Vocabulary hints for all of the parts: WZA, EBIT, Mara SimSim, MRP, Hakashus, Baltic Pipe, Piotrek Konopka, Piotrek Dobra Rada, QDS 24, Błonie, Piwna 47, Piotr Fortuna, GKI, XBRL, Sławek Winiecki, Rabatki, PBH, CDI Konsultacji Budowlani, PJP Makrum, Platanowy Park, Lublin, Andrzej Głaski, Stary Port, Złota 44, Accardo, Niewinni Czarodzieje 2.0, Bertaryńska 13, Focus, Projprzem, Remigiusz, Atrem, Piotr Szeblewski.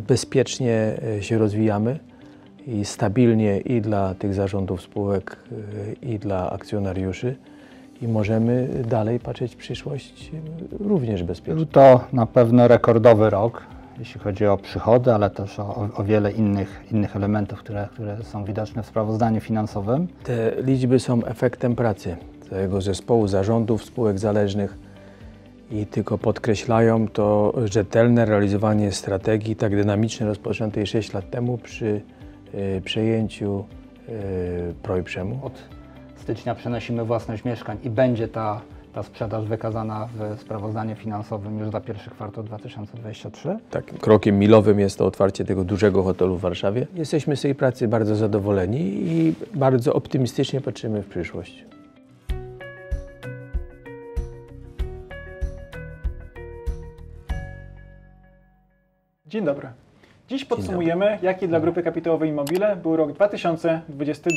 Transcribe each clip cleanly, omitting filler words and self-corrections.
Bezpiecznie się rozwijamy i stabilnie i dla tych zarządów spółek, i dla akcjonariuszy. I możemy dalej patrzeć w przyszłość również bezpiecznie. To na pewno rekordowy rok, jeśli chodzi o przychody, ale też o wiele innych elementów, które są widoczne w sprawozdaniu finansowym. Te liczby są efektem pracy całego zespołu zarządów spółek zależnych i tylko podkreślają to rzetelne realizowanie strategii tak dynamicznie rozpoczętej 6 lat temu przy przejęciu Projprzemu. Od stycznia przenosimy własność mieszkań i będzie ta sprzedaż wykazana w sprawozdaniu finansowym już za pierwszy kwartał 2023. Takim krokiem milowym jest to otwarcie tego dużego hotelu w Warszawie. Jesteśmy z tej pracy bardzo zadowoleni i bardzo optymistycznie patrzymy w przyszłość. Dzień dobry. Dziś podsumujemy, jaki dla Grupy Kapitałowej Immobile był rok 2022.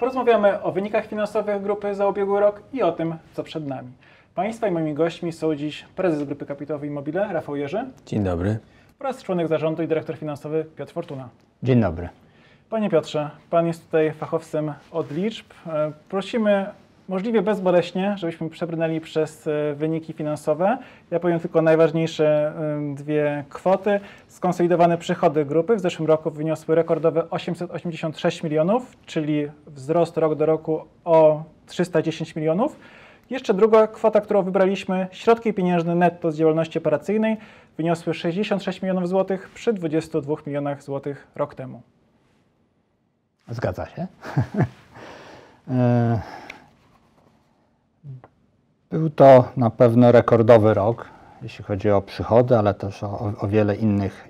Porozmawiamy o wynikach finansowych grupy za ubiegły rok i o tym, co przed nami. Państwa i moimi gośćmi są dziś prezes Grupy Kapitałowej Immobile, Rafał Jerzy. Dzień dobry. Oraz członek zarządu i dyrektor finansowy Piotr Fortuna. Dzień dobry. Panie Piotrze, Pan jest tutaj fachowcem od liczb. Prosimy możliwie bezboleśnie, żebyśmy przebrnęli przez wyniki finansowe. Ja powiem tylko najważniejsze dwie kwoty. Skonsolidowane przychody grupy w zeszłym roku wyniosły rekordowe 886 milionów, czyli wzrost rok do roku o 310 milionów. Jeszcze druga kwota, którą wybraliśmy, środki pieniężne netto z działalności operacyjnej wyniosły 66 milionów złotych przy 22 milionach złotych rok temu. Zgadza się. Był to na pewno rekordowy rok, jeśli chodzi o przychody, ale też o wiele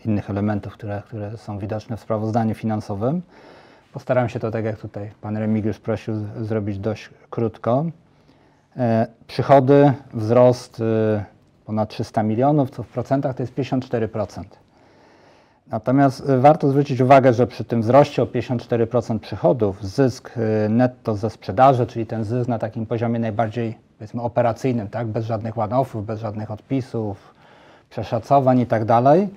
innych elementów, które są widoczne w sprawozdaniu finansowym. Postaram się to, tak jak tutaj pan Remigiusz prosił, zrobić dość krótko. Przychody, wzrost ponad 300 milionów, co w procentach to jest 54%. Natomiast warto zwrócić uwagę, że przy tym wzroście o 54% przychodów zysk netto ze sprzedaży, czyli ten zysk na takim poziomie najbardziej, powiedzmy, operacyjnym, tak? Bez żadnych one-offów, bez żadnych odpisów, przeszacowań i tak dalej,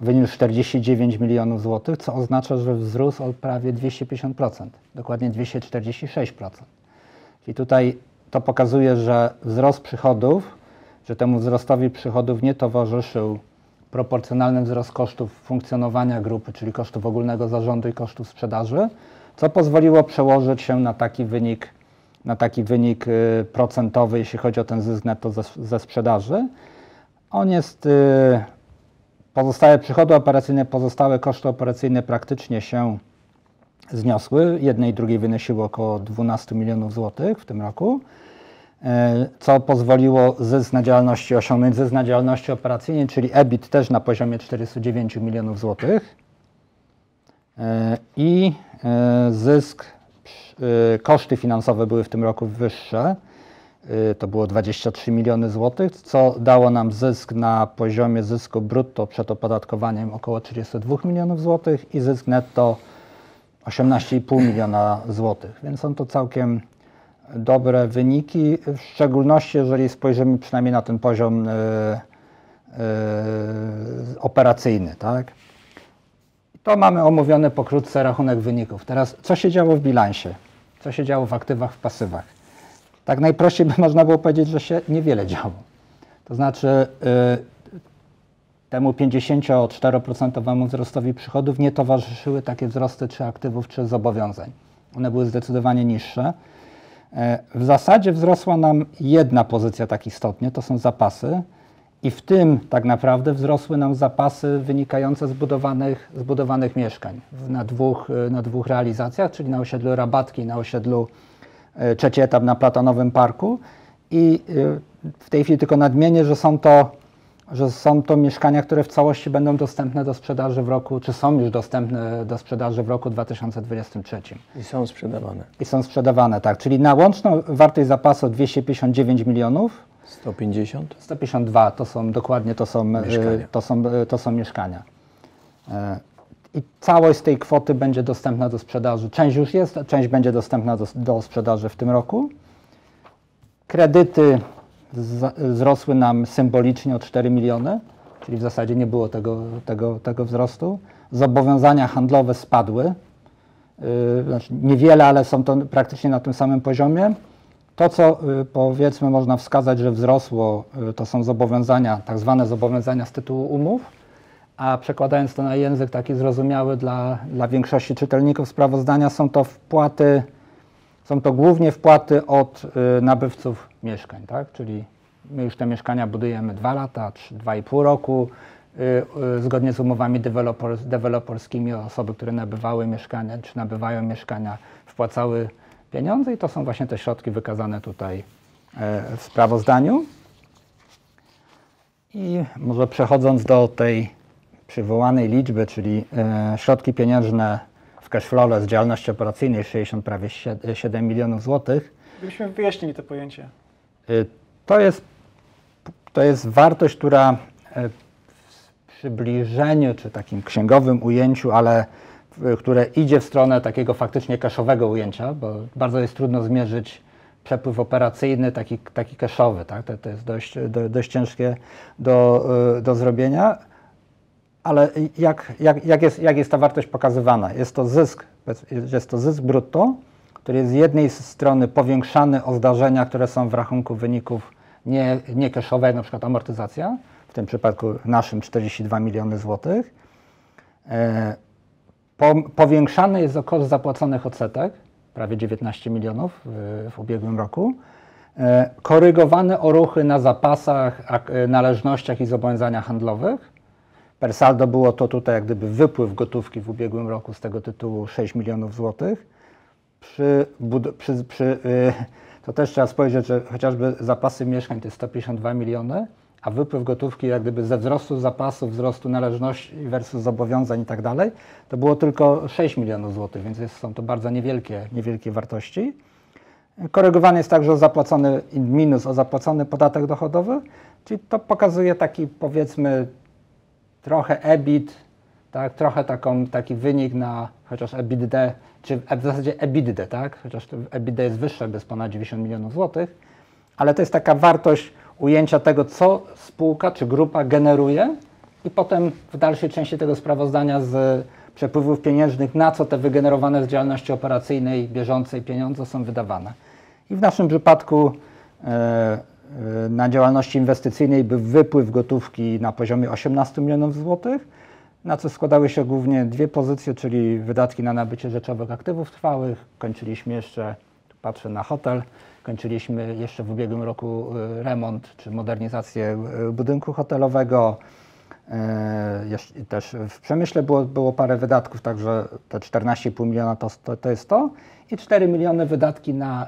wyniósł 49 milionów złotych, co oznacza, że wzrósł o prawie 250%, dokładnie 246%. I tutaj to pokazuje, że wzrost przychodów, że temu wzrostowi przychodów nie towarzyszył proporcjonalny wzrost kosztów funkcjonowania grupy, czyli kosztów ogólnego zarządu i kosztów sprzedaży, co pozwoliło przełożyć się na taki wynik procentowy, jeśli chodzi o ten zysk netto ze sprzedaży. On jest, pozostałe przychody operacyjne, pozostałe koszty operacyjne praktycznie się zniosły. Jedne i drugie wynosiły około 12 milionów złotych w tym roku, co pozwoliło osiągnąć zysk na działalności operacyjnej, czyli EBIT też na poziomie 409 milionów złotych i koszty finansowe były w tym roku wyższe, to było 23 miliony złotych, co dało nam zysk na poziomie zysku brutto przed opodatkowaniem około 32 milionów złotych i zysk netto 18,5 miliona złotych, więc są to całkiem dobre wyniki, w szczególności jeżeli spojrzymy przynajmniej na ten poziom operacyjny, tak? To mamy omówiony pokrótce rachunek wyników. Teraz co się działo w bilansie? Co się działo w aktywach, w pasywach? Tak najprościej by można było powiedzieć, że się niewiele działo. To znaczy temu 54% wzrostowi przychodów nie towarzyszyły takie wzrosty czy aktywów, czy zobowiązań. One były zdecydowanie niższe. W zasadzie wzrosła nam jedna pozycja tak istotnie, to są zapasy. I w tym tak naprawdę wzrosły nam zapasy wynikające z budowanych mieszkań na dwóch realizacjach, czyli na osiedlu Rabatki, na osiedlu trzeci etap na Platanowym Parku. I w tej chwili tylko nadmienię, że są to mieszkania, które w całości będą dostępne do sprzedaży w roku, czy są już dostępne do sprzedaży w roku 2023. I są sprzedawane. I są sprzedawane, tak. Czyli na łączną wartość zapasu 259 milionów. 150? 152 to są mieszkania. I całość z tej kwoty będzie dostępna do sprzedaży. Część już jest, część będzie dostępna do sprzedaży w tym roku. Kredyty wzrosły nam symbolicznie o 4 miliony, czyli w zasadzie nie było tego wzrostu. Zobowiązania handlowe spadły, znaczy niewiele, ale są to praktycznie na tym samym poziomie. To, co powiedzmy można wskazać, że wzrosło, to są zobowiązania, tak zwane zobowiązania z tytułu umów, a przekładając to na język taki zrozumiały dla większości czytelników sprawozdania, są to głównie wpłaty od nabywców mieszkań, tak? Czyli my już te mieszkania budujemy 2 lata, 2,5 roku, zgodnie z umowami deweloperskimi osoby, które nabywały mieszkania czy nabywają mieszkania, wpłacały pieniądze i to są właśnie te środki wykazane tutaj w sprawozdaniu. I może przechodząc do tej przywołanej liczby, czyli środki pieniężne w cash flow z działalności operacyjnej 67 milionów złotych. Gdybyśmy wyjaśnili to pojęcie. To jest wartość, która w przybliżeniu czy takim księgowym ujęciu, ale które idzie w stronę takiego faktycznie cashowego ujęcia, bo bardzo jest trudno zmierzyć przepływ operacyjny, taki cashowy, tak? To jest dość ciężkie do zrobienia, ale jak jest ta wartość pokazywana? Jest to zysk brutto, który jest z jednej strony powiększany o zdarzenia, które są w rachunku wyników nie cashowe, jak na przykład amortyzacja, w tym przypadku naszym 42 miliony złotych. Powiększany jest o koszt zapłaconych odsetek, prawie 19 milionów w ubiegłym roku, korygowany o ruchy na zapasach, należnościach i zobowiązaniach handlowych. Per saldo było to tutaj jak gdyby wypływ gotówki w ubiegłym roku z tego tytułu 6 milionów złotych. To też trzeba spojrzeć, że chociażby zapasy mieszkań to jest 152 miliony, a wypływ gotówki jak gdyby ze wzrostu zapasów, wzrostu należności versus zobowiązań i tak dalej, to było tylko 6 milionów złotych, więc są to bardzo niewielkie wartości. Korygowany jest także minus o zapłacony podatek dochodowy, czyli to pokazuje taki powiedzmy trochę EBIT, tak, trochę taki wynik na chociaż EBITDA, czy w zasadzie EBITDA, tak, chociaż EBITDA jest wyższe, bez ponad 90 milionów złotych, ale to jest taka wartość ujęcia tego, co spółka czy grupa generuje i potem w dalszej części tego sprawozdania z przepływów pieniężnych, na co te wygenerowane z działalności operacyjnej bieżącej pieniądze są wydawane. I w naszym przypadku na działalności inwestycyjnej był wypływ gotówki na poziomie 18 milionów złotych, na co składały się głównie dwie pozycje, czyli wydatki na nabycie rzeczowych aktywów trwałych, kończyliśmy jeszcze, tu patrzę na hotel, kończyliśmy jeszcze w ubiegłym roku remont czy modernizację budynku hotelowego. Też w przemyśle było parę wydatków, także te 14,5 miliona to jest to. I 4 miliony wydatki na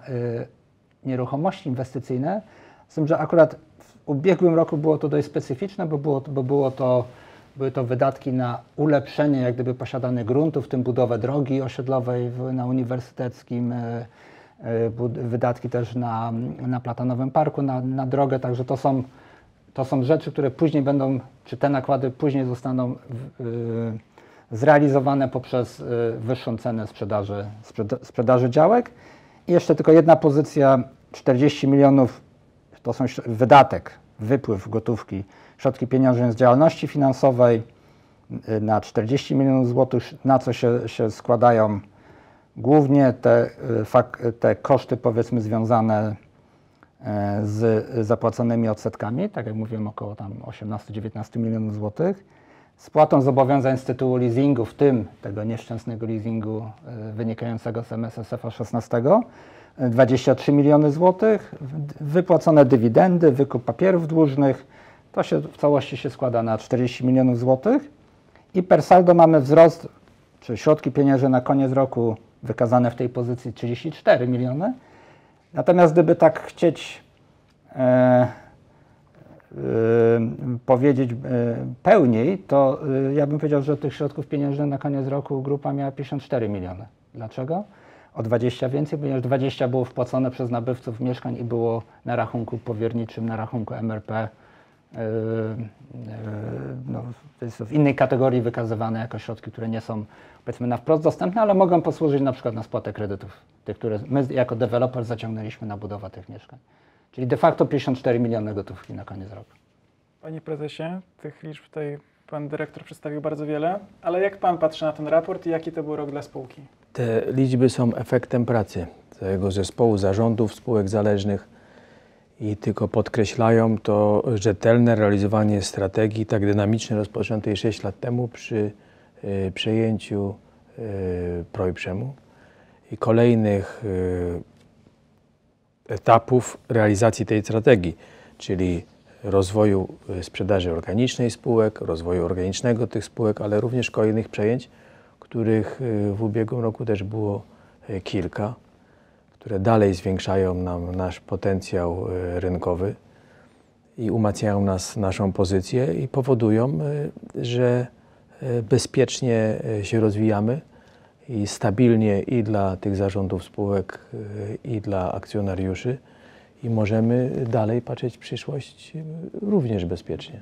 nieruchomości inwestycyjne. Z tym, że akurat w ubiegłym roku było to dość specyficzne, były to wydatki na ulepszenie jak gdyby posiadanych gruntów, w tym budowę drogi osiedlowej na Uniwersyteckim, wydatki też na Platanowym Parku, na drogę, także to są rzeczy, które później będą, czy te nakłady później zostaną zrealizowane poprzez wyższą cenę sprzedaży działek. I jeszcze tylko jedna pozycja, 40 milionów, to są wydatek, wypływ gotówki, środki pieniężne z działalności finansowej na 40 milionów złotych, na co się składają głównie te koszty, powiedzmy, związane z zapłaconymi odsetkami, tak jak mówiłem, około tam 18-19 milionów złotych, spłatą zobowiązań z tytułu leasingu, w tym tego nieszczęsnego leasingu wynikającego z MSSF 16, 23 miliony złotych, wypłacone dywidendy, wykup papierów dłużnych, to się w całości składa na 40 milionów złotych i per saldo mamy wzrost, czy środki pieniężne na koniec roku wykazane w tej pozycji 34 miliony. Natomiast gdyby tak chcieć powiedzieć pełniej, to ja bym powiedział, że tych środków pieniężnych na koniec roku grupa miała 54 miliony. Dlaczego? O 20 więcej, ponieważ 20 było wpłacone przez nabywców mieszkań i było na rachunku powierniczym, na rachunku MRP. No, to jest w innej kategorii wykazywane jako środki, które nie są, powiedzmy, na wprost dostępne, ale mogą posłużyć na przykład na spłatę kredytów, tych, które my jako deweloper zaciągnęliśmy na budowę tych mieszkań. Czyli de facto 54 miliony gotówki na koniec roku. Panie prezesie, tych liczb tutaj pan dyrektor przedstawił bardzo wiele, ale jak pan patrzy na ten raport i jaki to był rok dla spółki? Te liczby są efektem pracy całego zespołu zarządów spółek zależnych i tylko podkreślają to rzetelne realizowanie strategii tak dynamicznie rozpoczętej 6 lat temu przy przejęciu Projprzemu i kolejnych etapów realizacji tej strategii, czyli rozwoju sprzedaży organicznej spółek, rozwoju organicznego tych spółek, ale również kolejnych przejęć, których w ubiegłym roku też było kilka, które dalej zwiększają nam nasz potencjał rynkowy i umacniają naszą pozycję i powodują, że bezpiecznie się rozwijamy i stabilnie i dla tych zarządów spółek, i dla akcjonariuszy i możemy dalej patrzeć w przyszłość również bezpiecznie.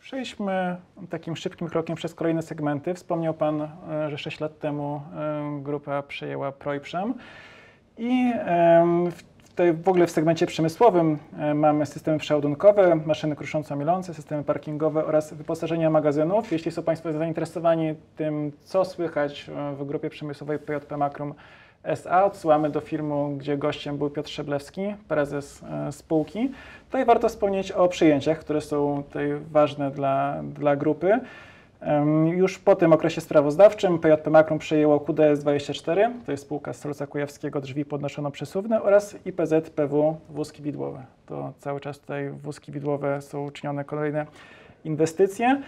Przejdźmy takim szybkim krokiem przez kolejne segmenty. Wspomniał pan, że 6 lat temu grupa przejęła Projprzem i w ogóle w segmencie przemysłowym mamy systemy wszeładunkowe, maszyny krusząco-milące, systemy parkingowe oraz wyposażenia magazynów. Jeśli są państwo zainteresowani tym, co słychać w grupie przemysłowej PJP Makrum S.A., odsyłamy do filmu, gdzie gościem był Piotr Szeblewski, prezes spółki. Tutaj warto wspomnieć o przyjęciach, które są tutaj ważne dla grupy. Już po tym okresie sprawozdawczym PJP Makrum przejęło QDS 24, to jest spółka z Solca Kujawskiego, drzwi podnoszono przesuwne, oraz IPZPW, wózki widłowe. To cały czas tutaj wózki widłowe są czynione kolejne inwestycje.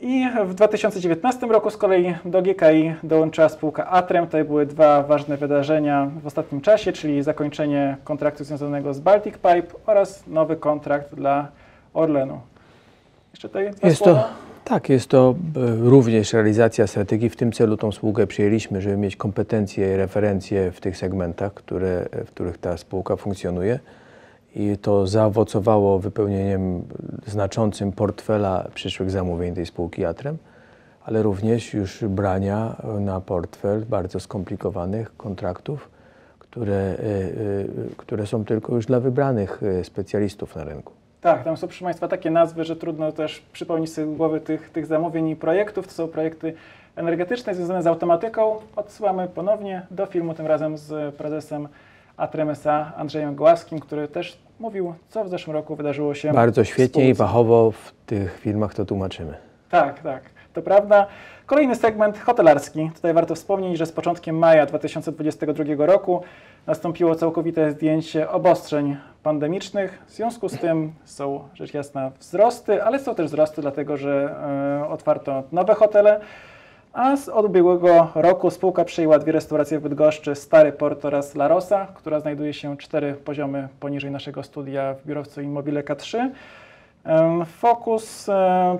I w 2019 roku z kolei do GKI dołączyła spółka Atrem. Tutaj były dwa ważne wydarzenia w ostatnim czasie, czyli zakończenie kontraktu związanego z Baltic Pipe oraz nowy kontrakt dla Orlenu. Jeszcze tutaj dwa słowa? Tak, jest to również realizacja strategii. W tym celu tą spółkę przyjęliśmy, żeby mieć kompetencje i referencje w tych segmentach, w których ta spółka funkcjonuje. I to zaowocowało wypełnieniem znaczącym portfela przyszłych zamówień tej spółki Atrem, ale również już brania na portfel bardzo skomplikowanych kontraktów, które są tylko już dla wybranych specjalistów na rynku. Tak, tam są, proszę państwa, takie nazwy, że trudno też przypomnieć sobie z głowy tych zamówień i projektów. To są projekty energetyczne związane z automatyką. Odsyłamy ponownie do filmu, tym razem z prezesem Atrem S.A. Andrzejem Głaskim, który też mówił, co w zeszłym roku wydarzyło się. Bardzo świetnie i fachowo w tych filmach to tłumaczymy. Tak, tak, to prawda. Kolejny segment hotelarski. Tutaj warto wspomnieć, że z początkiem maja 2022 roku nastąpiło całkowite zdjęcie obostrzeń pandemicznych. W związku z tym są, rzecz jasna, wzrosty, ale są też wzrosty dlatego, że otwarto nowe hotele. A z ubiegłego roku spółka przejęła dwie restauracje w Bydgoszczy, Stary Port oraz La Rosa, która znajduje się 4 poziomy poniżej naszego studia w biurowcu Immobile K3. Focus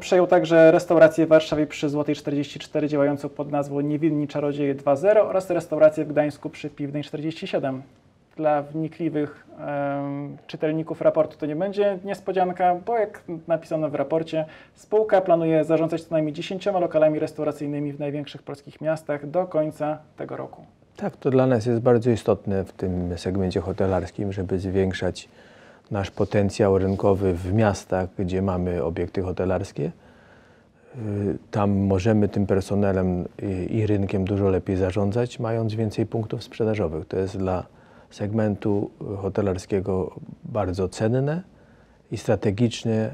przejął także restaurację w Warszawie przy Złotej 44 działającą pod nazwą Niewinni Czarodzieje 2.0 oraz restaurację w Gdańsku przy Piwnej 47. Dla wnikliwych czytelników raportu to nie będzie niespodzianka, bo jak napisano w raporcie, spółka planuje zarządzać co najmniej 10 lokalami restauracyjnymi w największych polskich miastach do końca tego roku. Tak, to dla nas jest bardzo istotne w tym segmencie hotelarskim, żeby zwiększać nasz potencjał rynkowy w miastach, gdzie mamy obiekty hotelarskie. Tam możemy tym personelem i rynkiem dużo lepiej zarządzać, mając więcej punktów sprzedażowych. To jest dla segmentu hotelarskiego bardzo cenne i strategiczne,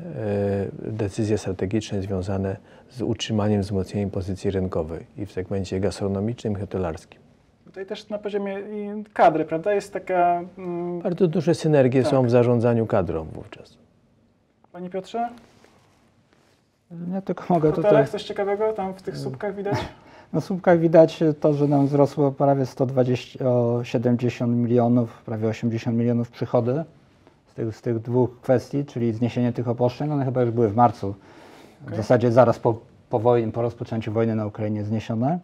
decyzje strategiczne związane z utrzymaniem, wzmocnieniem pozycji rynkowej i w segmencie gastronomicznym i hotelarskim. Tutaj też na poziomie kadry, prawda? Jest taka... Bardzo duże synergie są w zarządzaniu kadrą wówczas. Panie Piotrze? Ja tylko mogę tutaj... W hotelach coś ciekawego tam w tych słupkach widać? Na słupkach widać to, że nam wzrosło prawie 170 milionów, prawie 80 milionów przychody z tych dwóch kwestii, czyli zniesienie tych obostrzeń. One chyba już były w marcu, okay. W zasadzie zaraz po rozpoczęciu wojny na Ukrainie zniesione.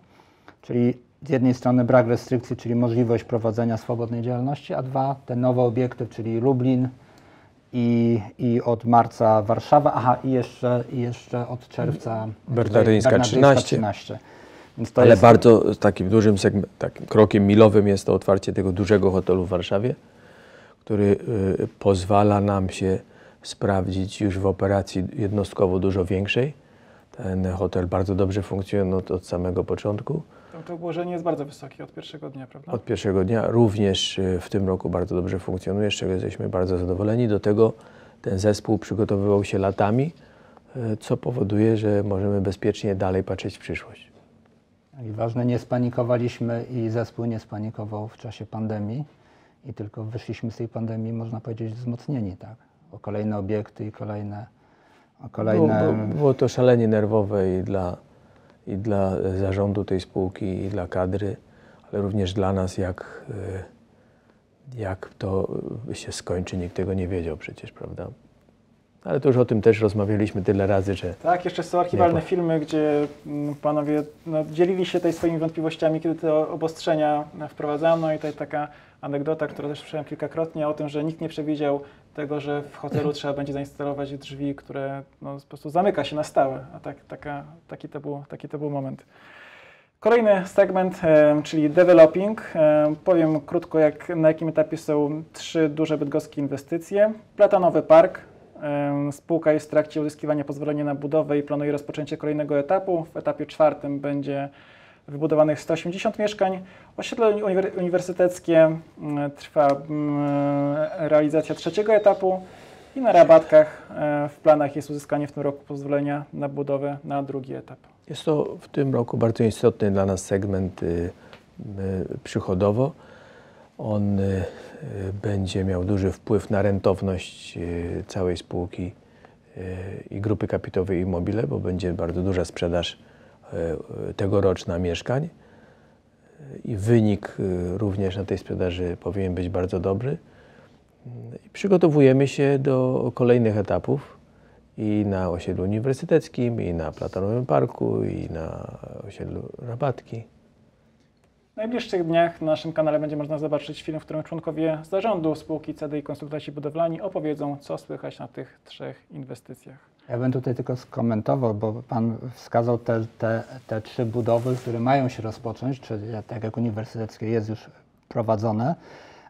Czyli z jednej strony brak restrykcji, czyli możliwość prowadzenia swobodnej działalności, a dwa te nowe obiekty, czyli Lublin i od marca Warszawa, i jeszcze od czerwca Bertaryńska 13. Ale jest... bardzo takim dużym takim krokiem milowym jest to otwarcie tego dużego hotelu w Warszawie, który pozwala nam się sprawdzić już w operacji jednostkowo dużo większej. Ten hotel bardzo dobrze funkcjonował od samego początku. To obłożenie jest bardzo wysokie od pierwszego dnia, prawda? Od pierwszego dnia. Również w tym roku bardzo dobrze funkcjonuje, z czego jesteśmy bardzo zadowoleni. Do tego ten zespół przygotowywał się latami, co powoduje, że możemy bezpiecznie dalej patrzeć w przyszłość. I ważne, nie spanikowaliśmy i zespół nie spanikował w czasie pandemii i tylko wyszliśmy z tej pandemii, można powiedzieć, wzmocnieni, tak? O kolejne obiekty i kolejne... Było to szalenie nerwowe i dla zarządu tej spółki, i dla kadry, ale również dla nas, jak to się skończy, nikt tego nie wiedział przecież, prawda? Ale to już o tym też rozmawialiśmy tyle razy, że... Tak, jeszcze są archiwalne filmy, gdzie panowie dzielili się swoimi wątpliwościami, kiedy te obostrzenia wprowadzano, i tutaj taka anegdota, którą też słyszałem kilkakrotnie, o tym, że nikt nie przewidział tego, że w hotelu trzeba będzie zainstalować drzwi, które po prostu zamyka się na stałe, a taki to był moment. Kolejny segment, czyli developing. Powiem krótko, na jakim etapie są trzy duże bydgoskie inwestycje. Platanowy Park. Spółka jest w trakcie uzyskiwania pozwolenia na budowę i planuje rozpoczęcie kolejnego etapu. W etapie czwartym będzie wybudowanych 180 mieszkań. Osiedle Uniwersyteckie, trwa realizacja trzeciego etapu i na Rabatkach w planach jest uzyskanie w tym roku pozwolenia na budowę na drugi etap. Jest to w tym roku bardzo istotny dla nas segment przychodowo. On będzie miał duży wpływ na rentowność całej spółki i Grupy Kapitałowej Immobile, bo będzie bardzo duża sprzedaż tegoroczna mieszkań i wynik również na tej sprzedaży powinien być bardzo dobry. I przygotowujemy się do kolejnych etapów i na Osiedlu Uniwersyteckim, i na Platanowym Parku, i na osiedlu Rabatki. W najbliższych dniach na naszym kanale będzie można zobaczyć film, w którym członkowie zarządu spółki CDI Konsultacji Budowlani opowiedzą, co słychać na tych trzech inwestycjach. Ja bym tutaj tylko skomentował, bo pan wskazał te trzy budowy, które mają się rozpocząć, czyli tak jak uniwersyteckie jest już prowadzone,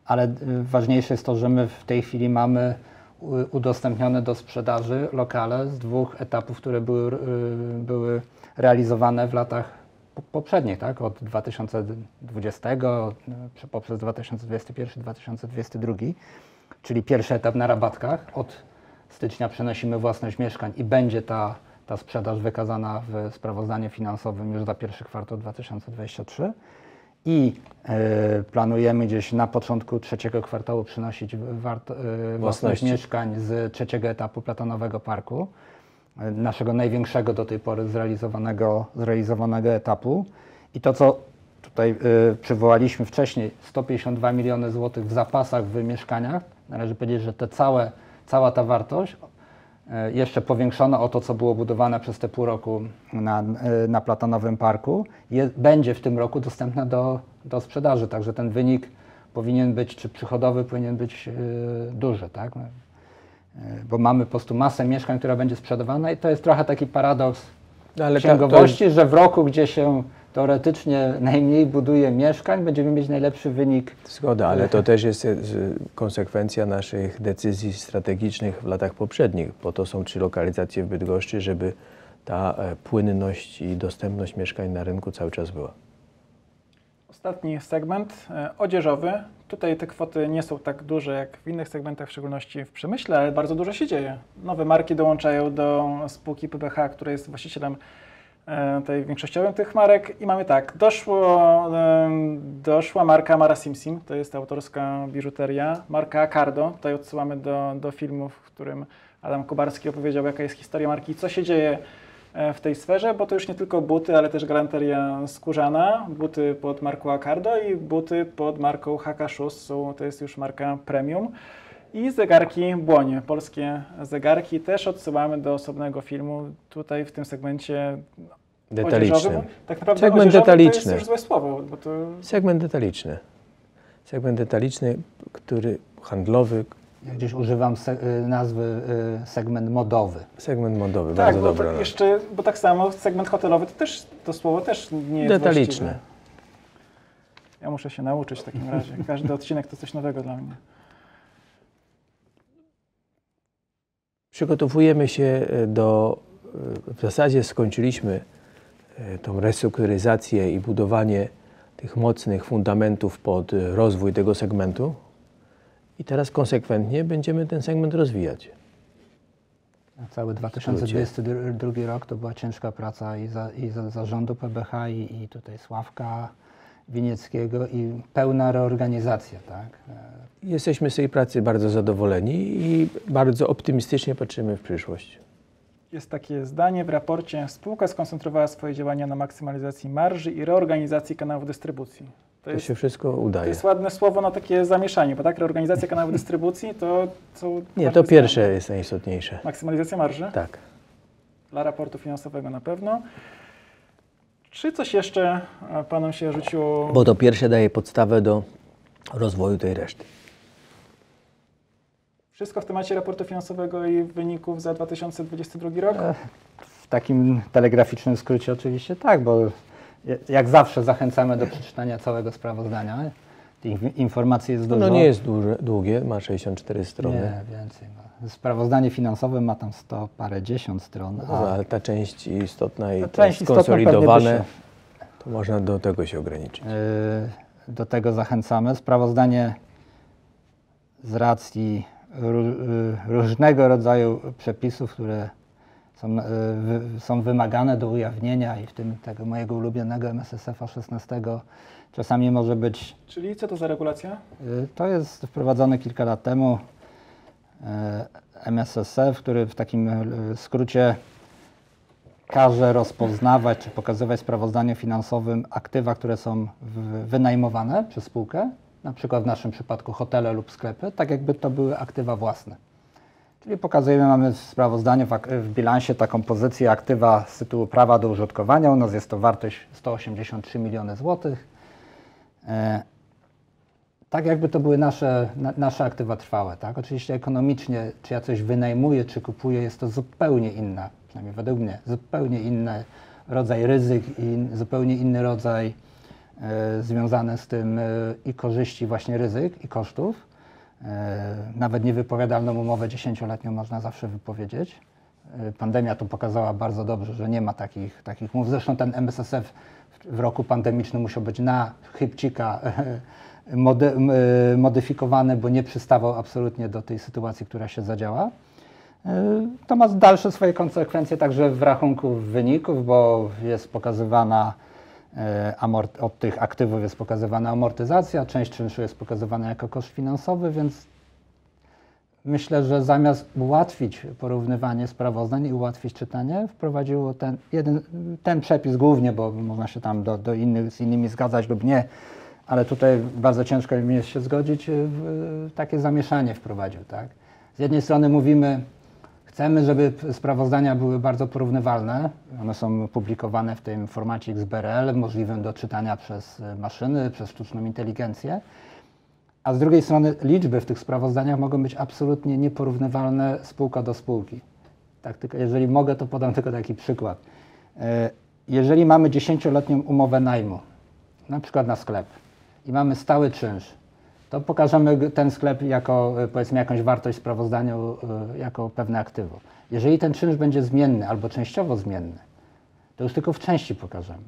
ale ważniejsze jest to, że my w tej chwili mamy udostępnione do sprzedaży lokale z dwóch etapów, które były realizowane w latach poprzednich, tak? Od 2020 poprzez 2021-2022, czyli pierwszy etap na Rabatkach. Od stycznia przenosimy własność mieszkań i będzie ta sprzedaż wykazana w sprawozdaniu finansowym już za pierwszy kwartał 2023 i planujemy gdzieś na początku trzeciego kwartału przynosić własność mieszkań z trzeciego etapu Platanowego Parku, naszego największego do tej pory zrealizowanego etapu. I to, co tutaj przywołaliśmy wcześniej, 152 miliony złotych w zapasach w mieszkaniach, należy powiedzieć, że cała ta wartość jeszcze powiększona o to, co było budowane przez te pół roku na Platanowym Parku, będzie w tym roku dostępna do sprzedaży, także ten wynik powinien być, czy przychodowy powinien być duży, tak? Bo mamy po prostu masę mieszkań, która będzie sprzedawana i to jest trochę taki paradoks księgowości, że w roku, gdzie się teoretycznie najmniej buduje mieszkań, będziemy mieć najlepszy wynik. Zgoda, ale to też jest konsekwencja naszych decyzji strategicznych w latach poprzednich. Po to są trzy lokalizacje w Bydgoszczy, żeby ta płynność i dostępność mieszkań na rynku cały czas była. Ostatni segment, odzieżowy. Tutaj te kwoty nie są tak duże jak w innych segmentach, w szczególności w przemyśle, ale bardzo dużo się dzieje. Nowe marki dołączają do spółki PBH, która jest właścicielem większościowym tych marek. I mamy tak, doszła marka Mara SimSim, to jest autorska biżuteria, marka Accardo. Tutaj odsyłamy do filmu, w którym Adam Kubarski opowiedział, jaka jest historia marki i co się dzieje w tej sferze, bo to już nie tylko buty, ale też galanteria skórzana, buty pod marką Accardo i buty pod marką Hakashus, to jest już marka premium. I zegarki Błonie, polskie zegarki, też odsyłamy do osobnego filmu tutaj w tym segmencie detalicznym. Tak naprawdę segment detaliczny. To jest już złe słowo, bo to... Segment detaliczny, który handlowy. Ja gdzieś używam nazwy segment modowy. Segment modowy, tak, bardzo dobre. Tak, jeszcze, bo tak samo segment hotelowy to słowo też nie jest detaliczne. Właściwe. Ja muszę się nauczyć w takim razie. Każdy odcinek to coś nowego dla mnie. Przygotowujemy się do, w zasadzie skończyliśmy tą restrukturyzację i budowanie tych mocnych fundamentów pod rozwój tego segmentu i teraz konsekwentnie będziemy ten segment rozwijać. A cały 2022 rok to była ciężka praca i zarządu PBH i tutaj Sławka Winieckiego i pełna reorganizacja, tak? Jesteśmy z tej pracy bardzo zadowoleni i bardzo optymistycznie patrzymy w przyszłość. Jest takie zdanie w raporcie: spółka skoncentrowała swoje działania na maksymalizacji marży i reorganizacji kanałów dystrybucji. To się wszystko udaje. To jest ładne słowo na takie zamieszanie, bo tak? Reorganizacja kanałów dystrybucji to są... Nie, to pierwsze jest najistotniejsze. Maksymalizacja marży? Tak. Dla raportu finansowego na pewno. Czy coś jeszcze Panom się rzuciło? Bo to pierwsze daje podstawę do rozwoju tej reszty. Wszystko w temacie raportu finansowego i wyników za 2022 rok? W takim telegraficznym skrócie oczywiście tak, bo jak zawsze zachęcamy do przeczytania całego sprawozdania. Tych informacji jest dużo. No nie jest długie, ma 64 strony. Nie, więcej ma. Sprawozdanie finansowe ma tam 100 parędziesiąt stron. No, ale ta część istotna i te skonsolidowane, to można do tego się ograniczyć. Do tego zachęcamy. Sprawozdanie z racji różnego rodzaju przepisów, które są wymagane do ujawnienia i w tym tego mojego ulubionego MSSF-a 16 czasami może być... Czyli co to za regulacja? To jest wprowadzone kilka lat temu MSSF, który w takim skrócie każe rozpoznawać czy pokazywać w sprawozdaniu finansowym aktywa, które są wynajmowane przez spółkę, na przykład w naszym przypadku hotele lub sklepy, tak jakby to były aktywa własne. Czyli pokazujemy, mamy w sprawozdaniu, w bilansie taką pozycję aktywa z tytułu prawa do użytkowania. U nas jest to wartość 183 miliony złotych. Tak jakby to były nasze aktywa trwałe. Tak? Oczywiście ekonomicznie, czy ja coś wynajmuję, czy kupuję, jest to zupełnie inna, przynajmniej według mnie, zupełnie inny rodzaj ryzyk i zupełnie inny rodzaj związany z tym i korzyści właśnie ryzyk i kosztów. Nawet niewypowiadalną umowę 10-letnią można zawsze wypowiedzieć. Pandemia to pokazała bardzo dobrze, że nie ma takich umów. Zresztą ten MSSF w roku pandemicznym musiał być na chybcika modyfikowany, bo nie przystawał absolutnie do tej sytuacji, która się zadziała. To ma dalsze swoje konsekwencje także w rachunku wyników, bo jest pokazywana... Od tych aktywów jest pokazywana amortyzacja, część czynszu jest pokazywana jako koszt finansowy, więc myślę, że zamiast ułatwić porównywanie sprawozdań i ułatwić czytanie, wprowadziło ten przepis głównie, bo można się tam do innych, z innymi zgadzać lub nie, ale tutaj bardzo ciężko mi jest się zgodzić, takie zamieszanie wprowadził. Tak? Z jednej strony mówimy, chcemy, żeby sprawozdania były bardzo porównywalne. One są publikowane w tym formacie XBRL, możliwym do czytania przez maszyny, przez sztuczną inteligencję. A z drugiej strony liczby w tych sprawozdaniach mogą być absolutnie nieporównywalne spółka do spółki. Tak, tylko jeżeli mogę, to podam tylko taki przykład. Jeżeli mamy 10-letnią umowę najmu, na przykład na sklep, i mamy stały czynsz, to pokażemy ten sklep jako, powiedzmy, jakąś wartość w sprawozdaniu, jako pewne aktywo. Jeżeli ten czynsz będzie zmienny albo częściowo zmienny, to już tylko w części pokażemy.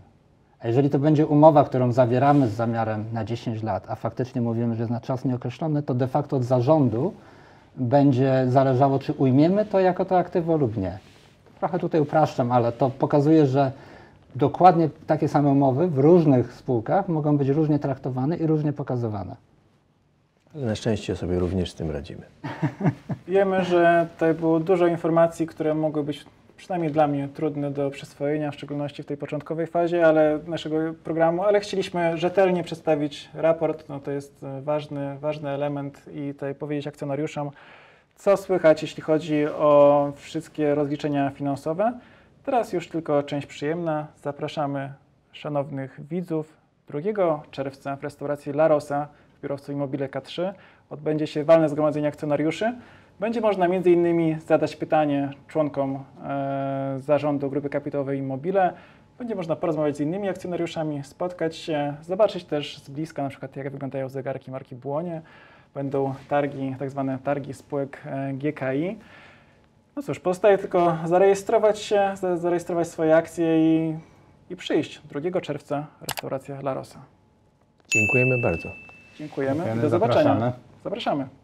A jeżeli to będzie umowa, którą zawieramy z zamiarem na 10 lat, a faktycznie mówimy, że jest na czas nieokreślony, to de facto od zarządu będzie zależało, czy ujmiemy to jako to aktywo lub nie. Trochę tutaj upraszczam, ale to pokazuje, że dokładnie takie same umowy w różnych spółkach mogą być różnie traktowane i różnie pokazywane. Na szczęście sobie również z tym radzimy. Wiemy, że tutaj było dużo informacji, które mogły być przynajmniej dla mnie trudne do przyswojenia, w szczególności w tej początkowej fazie naszego programu, ale chcieliśmy rzetelnie przedstawić raport. No to jest ważny element i tutaj powiedzieć akcjonariuszom, co słychać, jeśli chodzi o wszystkie rozliczenia finansowe. Teraz już tylko część przyjemna. Zapraszamy szanownych widzów. 2 czerwca w restauracji La Rosa w biurowcu Immobile K3 odbędzie się walne zgromadzenie akcjonariuszy. Będzie można m.in. zadać pytanie członkom zarządu Grupy Kapitałowej Immobile. Będzie można porozmawiać z innymi akcjonariuszami, spotkać się, zobaczyć też z bliska, na przykład jak wyglądają zegarki marki Błonie. Będą targi, tak zwane targi spółek GKI. No cóż, pozostaje tylko zarejestrować się, zarejestrować swoje akcje i przyjść. 2 czerwca restauracja La Rosa. Dziękujemy bardzo. Dziękujemy i do zobaczenia. Zapraszamy.